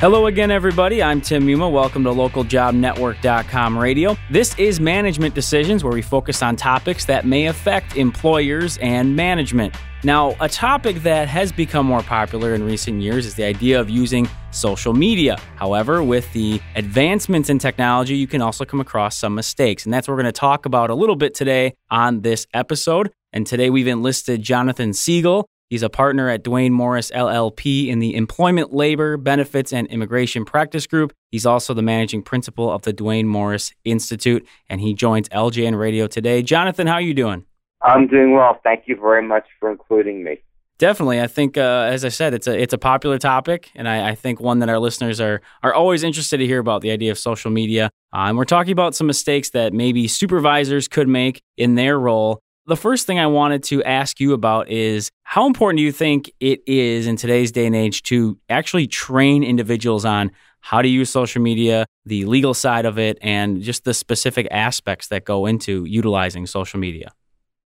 Hello again, everybody. I'm Tim Yuma. Welcome to LocalJobNetwork.com radio. This is Management Decisions, where we focus on topics that may affect employers and management. Now, a topic that has become more popular in recent years is the idea of using social media. However, with the advancements in technology, you can also come across some mistakes. And that's what we're going to talk about a little bit today on this episode. And today we've enlisted Jonathan Siegel. He's a partner at Duane Morris LLP in the Employment, Labor, Benefits, and Immigration Practice Group. He's also the managing principal of the Duane Morris Institute, and he joins LJN Radio today. Jonathan, how are you doing? I'm doing well. Thank you very much for including me. Definitely. I think, as I said, it's a popular topic, and I think one that our listeners are always interested to hear about, the idea of social media. And we're talking about some mistakes that maybe supervisors could make in their role. The first thing I wanted to ask you about is, how important do you think it is in today's day and age to actually train individuals on how to use social media, the legal side of it, and just the specific aspects that go into utilizing social media?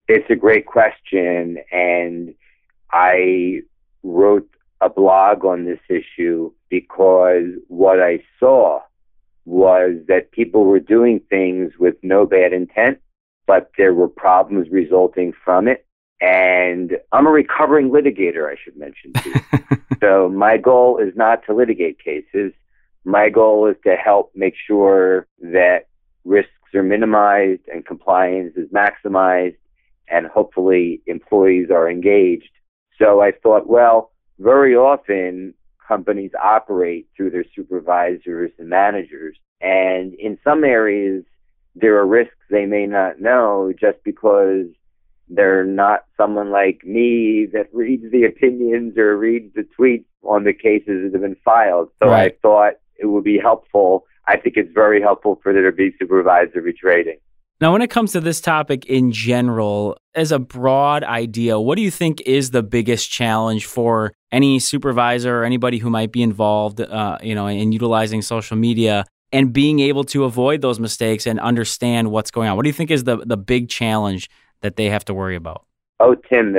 It's a great question, and I wrote a blog on this issue because what I saw was that people were doing things with no bad intent, but there were problems resulting from it. And I'm a recovering litigator, I should mention, too. So my goal is not to litigate cases. My goal is to help make sure that risks are minimized and compliance is maximized, and hopefully employees are engaged. So I thought, well, very often companies operate through their supervisors and managers. And in some areas, there are risks they may not know just because they're not someone like me that reads the opinions or reads the tweets on the cases that have been filed. So right. I thought it would be helpful. I think it's very helpful for there to be supervisory training. Now, when it comes to this topic in general, as a broad idea, what do you think is the biggest challenge for any supervisor or anybody who might be involved in utilizing social media and being able to avoid those mistakes and understand what's going on? What do you think is the big challenge that they have to worry about? Oh, Tim,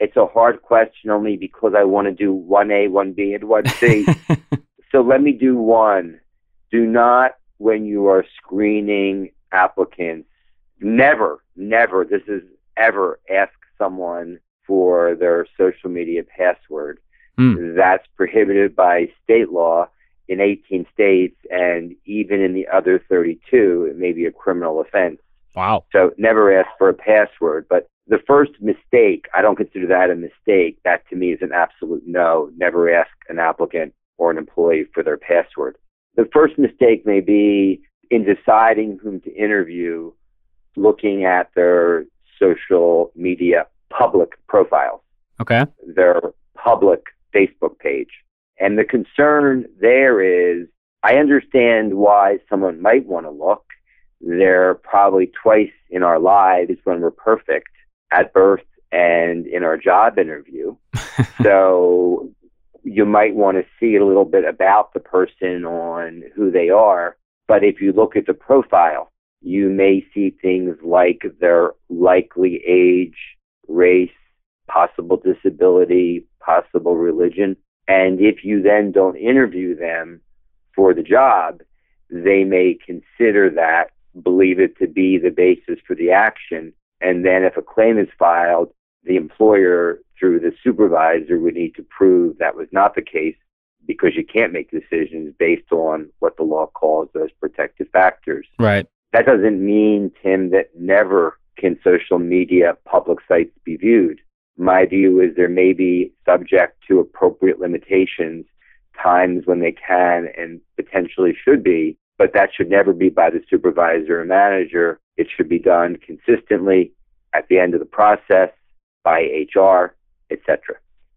it's a hard question only because I want to do 1A, 1B, and 1C. So let me do one. Do not, when you are screening applicants, never, this is ever, ask someone for their social media password. That's prohibited by state law in 18 states, and even in the other 32, it may be a criminal offense. Wow. So never ask for a password. But the first mistake, I don't consider that a mistake. That to me is an absolute no. Never ask an applicant or an employee for their password. The first mistake may be in deciding whom to interview, looking at their social media public profiles. Okay. Their public Facebook page. And the concern there is, I understand why someone might want to look. They're probably twice in our lives when we're perfect, at birth and in our job interview. So you might want to see a little bit about the person on who they are. But if you look at the profile, you may see things like their likely age, race, possible disability, possible religion. And if you then don't interview them for the job, they may consider that, believe it to be the basis for the action. And then if a claim is filed, the employer, through the supervisor, would need to prove that was not the case, because you can't make decisions based on what the law calls those protective factors. Right. That doesn't mean, Tim, that never can social media public sites be viewed. My view is there may be, subject to appropriate limitations, times when they can and potentially should be, but that should never be by the supervisor or manager. It should be done consistently at the end of the process by HR, etc.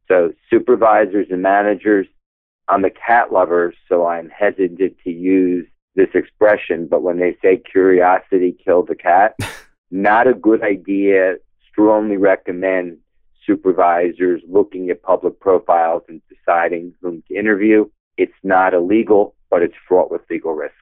So supervisors and managers, I'm a cat lover, so I'm hesitant to use this expression, but when they say curiosity killed the cat, not a good idea. Strongly recommend supervisors looking at public profiles and deciding whom to interview. It's not illegal, but it's fraught with legal risk.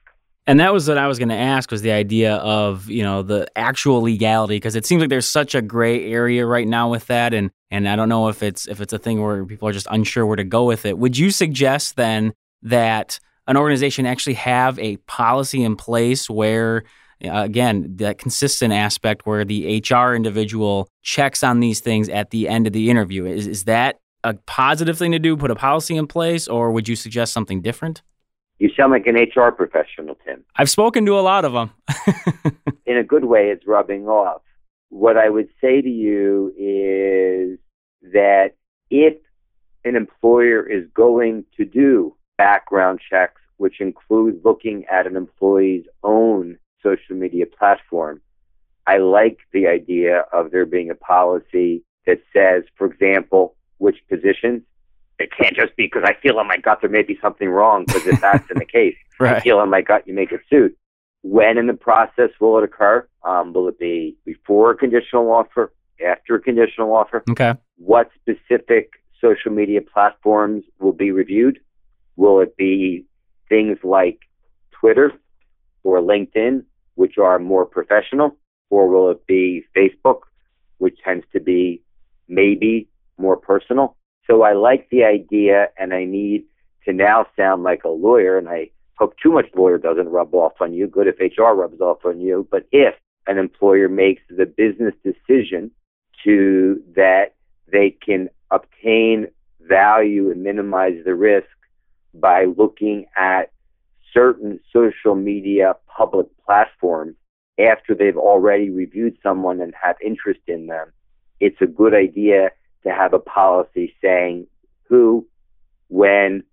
And that was what I was going to ask, was the idea of, the actual legality, because it seems like there's such a gray area right now with that. And I don't know if it's a thing where people are just unsure where to go with it. Would you suggest then that an organization actually have a policy in place where, again, that consistent aspect where the HR individual checks on these things at the end of the interview. Is that a positive thing to do, put a policy in place, or would you suggest something different? You sound like an HR professional, Tim. I've spoken to a lot of them. In a good way, it's rubbing off. What I would say to you is that if an employer is going to do background checks, which include looking at an employee's own social media platform, I like the idea of there being a policy that says, for example, which positions. It can't just be because I feel in my gut there may be something wrong, because if that's in the case, right. I feel in my gut, you make a suit. When in the process will it occur? Will it be before a conditional offer, after a conditional offer? Okay. What specific social media platforms will be reviewed? Will it be things like Twitter or LinkedIn, which are more professional? Or will it be Facebook, which tends to be maybe more personal? So I like the idea, and I need to now sound like a lawyer, and I hope too much lawyer doesn't rub off on you. Good if HR rubs off on you. But if an employer makes the business decision to that they can obtain value and minimize the risk by looking at certain social media public platforms after they've already reviewed someone and have interest in them, it's a good idea to have a policy saying who, when,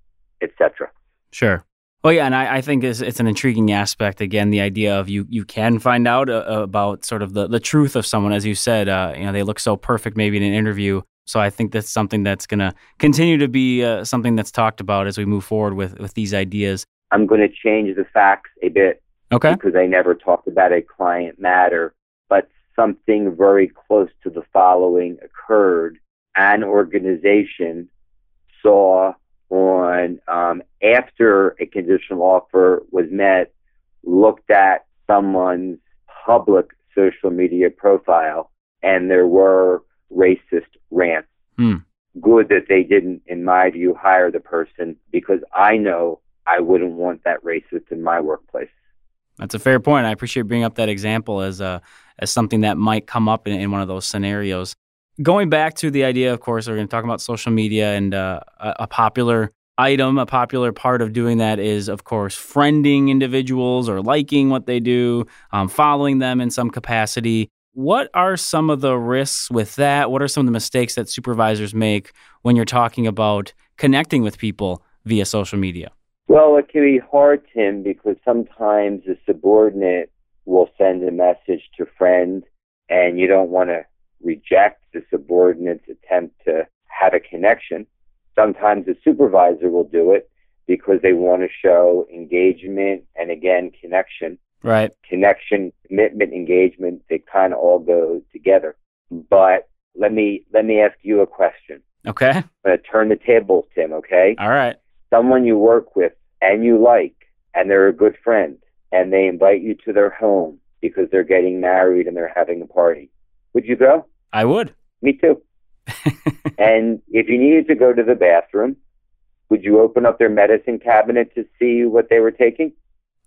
etc. Sure. Well, yeah, and I think it's an intriguing aspect. Again, the idea of you can find out about sort of the truth of someone, as you said. They look so perfect maybe in an interview. So I think that's something that's going to continue to be something that's talked about as we move forward with these ideas. I'm going to change the facts a bit. Okay. Because I never talked about a client matter, but something very close to the following occurred. An organization saw on, after a conditional offer was met, looked at someone's public social media profile, and there were racist rants. Good that they didn't, in my view, hire the person, because I know I wouldn't want that racist in my workplace. That's a fair point. I appreciate bringing up that example as something that might come up in one of those scenarios. Going back to the idea, of course, we're going to talk about social media, and a popular item, a popular part of doing that is, of course, friending individuals or liking what they do, following them in some capacity. What are some of the risks with that? What are some of the mistakes that supervisors make when you're talking about connecting with people via social media? Well, it can be hard, Tim, because sometimes a subordinate will send a message to friend, and you don't want to reject the subordinate's attempt to have a connection. Sometimes the supervisor will do it because they want to show engagement and, again, connection. Right. Connection, commitment, engagement, they kind of all go together. But let me ask you a question. Okay. I'm going to turn the tables, Tim, okay? All right. Someone you work with and you like, and they're a good friend, and they invite you to their home because they're getting married and they're having a party. Would you go? I would. Me too. And if you needed to go to the bathroom, would you open up their medicine cabinet to see what they were taking?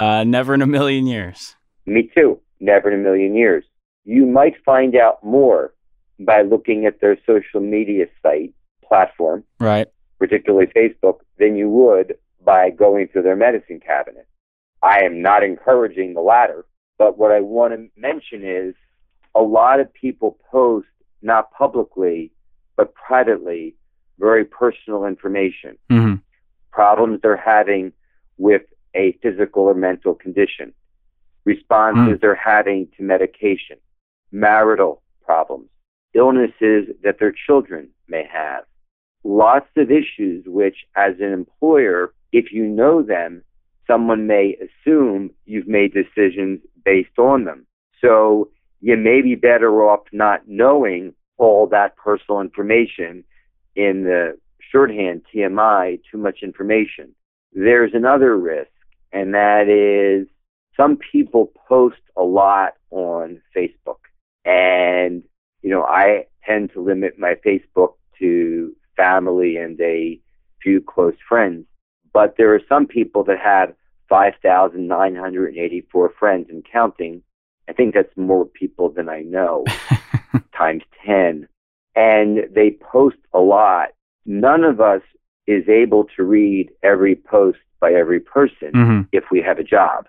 Never in a million years. Me too. Never in a million years. You might find out more by looking at their social media site platform, right? Particularly Facebook, than you would by going through their medicine cabinet. I am not encouraging the latter, but what I want to mention is a lot of people post, not publicly, but privately, very personal information. Mm-hmm. Problems they're having with a physical or mental condition. Responses they're having to medication. Marital problems. Illnesses that their children may have. Lots of issues which, as an employer, if you know them, someone may assume you've made decisions based on them. So you may be better off not knowing all that personal information, in the shorthand TMI, too much information. There's another risk, and that is some people post a lot on Facebook. And, I tend to limit my Facebook to family and a few close friends. But there are some people that had 5,984 friends and counting. I think that's more people than I know, times 10. And they post a lot. None of us is able to read every post by every person if we have a job.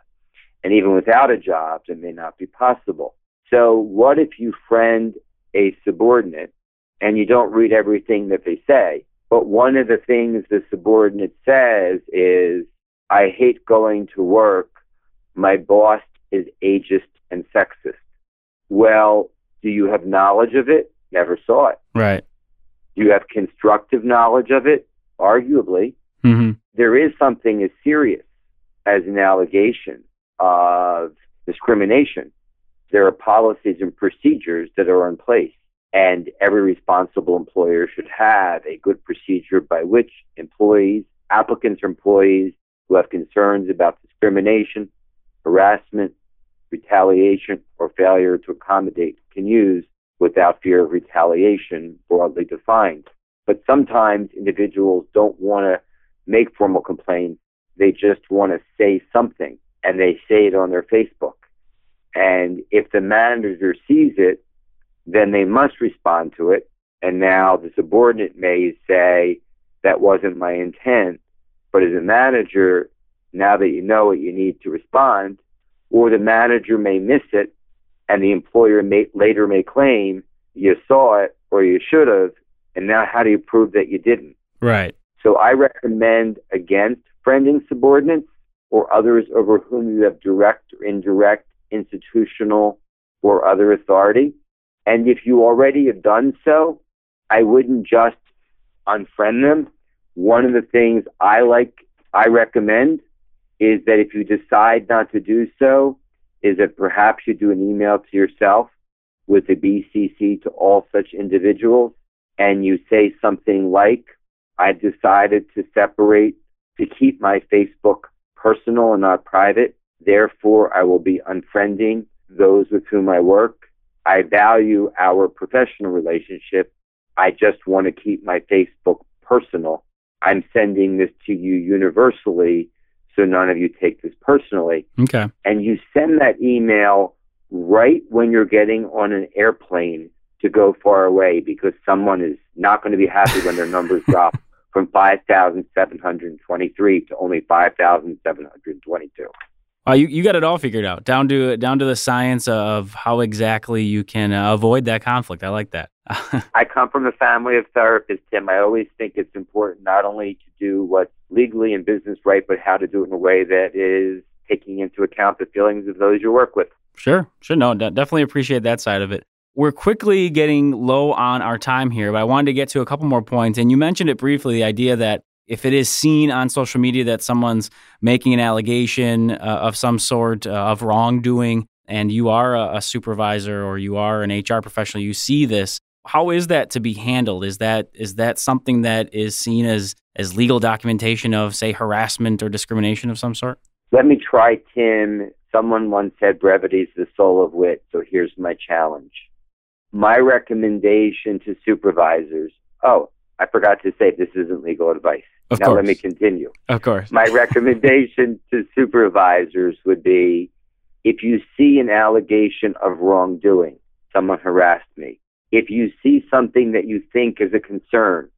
And even without a job, it may not be possible. So what if you friend a subordinate and you don't read everything that they say? But one of the things the subordinate says is, I hate going to work. My boss is ageist and sexist. Well, do you have knowledge of it? Never saw it. Right. Do you have constructive knowledge of it? Arguably. There is something as serious as an allegation of discrimination. There are policies and procedures that are in place, and every responsible employer should have a good procedure by which employees, applicants or employees who have concerns about discrimination, harassment, retaliation, or failure to accommodate can use without fear of retaliation, broadly defined. But sometimes individuals don't want to make formal complaints. They just want to say something, and they say it on their Facebook. And if the manager sees it, then they must respond to it. And now the subordinate may say, that wasn't my intent. But as a manager, now that you know it, you need to respond. Or the manager may miss it, and the employer later may claim you saw it or you should have, and now how do you prove that you didn't? Right. So I recommend against friending subordinates or others over whom you have direct or indirect institutional or other authority. And if you already have done so, I wouldn't just unfriend them. One of the things I recommend is that if you decide not to do so, is that perhaps you do an email to yourself with a BCC to all such individuals, and you say something like, I've decided to keep my Facebook personal and not private. Therefore, I will be unfriending those with whom I work. I value our professional relationship. I just want to keep my Facebook personal. I'm sending this to you universally, so none of you take this personally. Okay. And you send that email right when you're getting on an airplane to go far away, because someone is not going to be happy when their numbers drop from 5,723 to only 5,722. You got it all figured out, down to the science of how exactly you can avoid that conflict. I like that. I come from a family of therapists, Tim. I always think it's important not only to do what's legally and business right, but how to do it in a way that is taking into account the feelings of those you work with. Sure. No, definitely appreciate that side of it. We're quickly getting low on our time here, but I wanted to get to a couple more points. And you mentioned it briefly, the idea that if it is seen on social media that someone's making an allegation of some sort of wrongdoing, and you are a supervisor or you are an HR professional, you see this, how is that to be handled? Is that something that is seen as legal documentation of, say, harassment or discrimination of some sort? Let me try, Tim. Someone once said, brevity is the soul of wit, so here's my challenge. My recommendation to supervisors, I forgot to say this isn't legal advice. Of course. Let me continue. Of course. My recommendation to supervisors would be, if you see an allegation of wrongdoing, someone harassed me. If you see something that you think is a concern,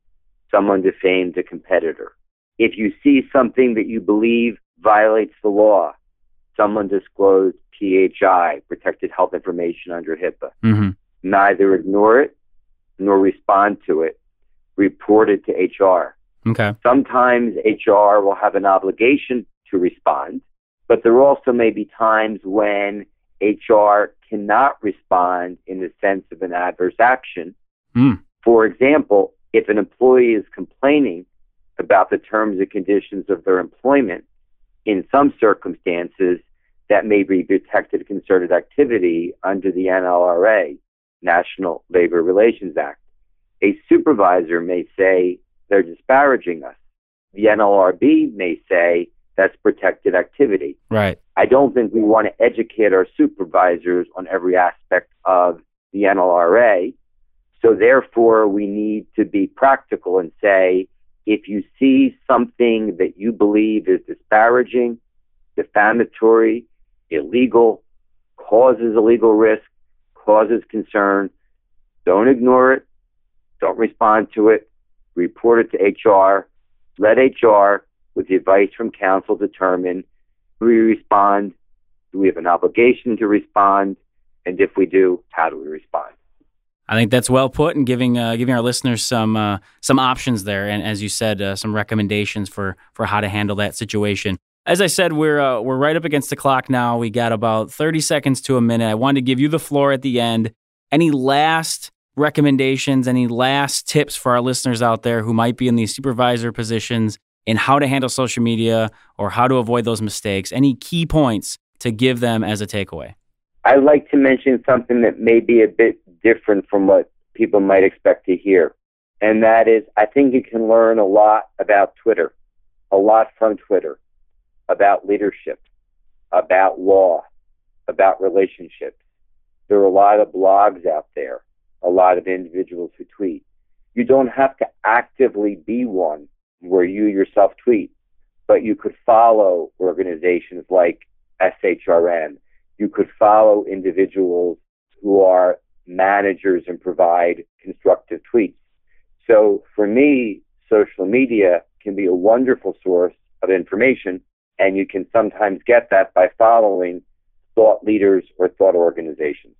someone defamed a competitor. If you see something that you believe violates the law, someone disclosed PHI, protected health information under HIPAA. Neither ignore it nor respond to it. Report it to HR. Okay. Sometimes HR will have an obligation to respond, but there also may be times when HR cannot respond in the sense of an adverse action. For example, if an employee is complaining about the terms and conditions of their employment, in some circumstances, that may be protected concerted activity under the NLRA, National Labor Relations Act. A supervisor may say, they're disparaging us. The NLRB may say, that's protected activity. Right. I don't think we want to educate our supervisors on every aspect of the NLRA. So therefore, we need to be practical and say, If you see something that you believe is disparaging, defamatory, illegal, causes a legal risk, causes concern, don't ignore it. Don't respond to it. Report it to HR. Let HR, with the advice from counsel, determine, do we respond? Do we have an obligation to respond? And if we do, how do we respond? I think that's well put, and giving our listeners some options there, and as you said, some recommendations for how to handle that situation. As I said, we're right up against the clock now. We got about 30 seconds to a minute. I wanted to give you the floor at the end. Any last recommendations? Any last tips for our listeners out there who might be in these supervisor positions in how to handle social media or how to avoid those mistakes? Any key points to give them as a takeaway? I'd like to mention something that may be a bit different from what people might expect to hear. And that is, I think you can learn a lot about Twitter, a lot from Twitter, about leadership, about law, about relationships. There are a lot of blogs out there, a lot of individuals who tweet. You don't have to actively be one where you yourself tweet, but you could follow organizations like SHRM. You could follow individuals who are managers and provide constructive tweets. So for me, social media can be a wonderful source of information, and you can sometimes get that by following thought leaders or thought organizations.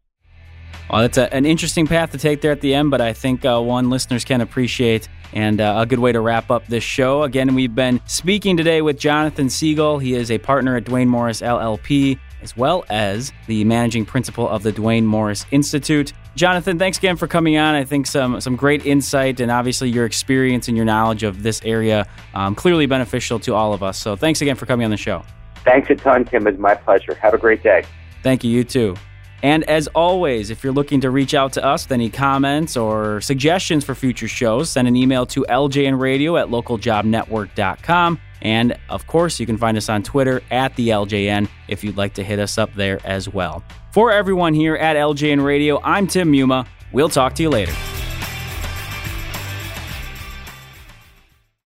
Well, that's an interesting path to take there at the end, but I think one listeners can appreciate, and a good way to wrap up this show. Again, we've been speaking today with Jonathan Siegel. He is a partner at Duane Morris LLP, as well as the managing principal of the Duane Morris Institute. Jonathan, thanks again for coming on. I think some great insight, and obviously your experience and your knowledge of this area clearly beneficial to all of us. So thanks again for coming on the show. Thanks a ton, Tim. It's my pleasure. Have a great day. Thank you. You too. And as always, if you're looking to reach out to us with any comments or suggestions for future shows, send an email to LJNradio@localjobnetwork.com. And, of course, you can find us on Twitter @LJN if you'd like to hit us up there as well. For everyone here at LJN Radio, I'm Tim Muma. We'll talk to you later.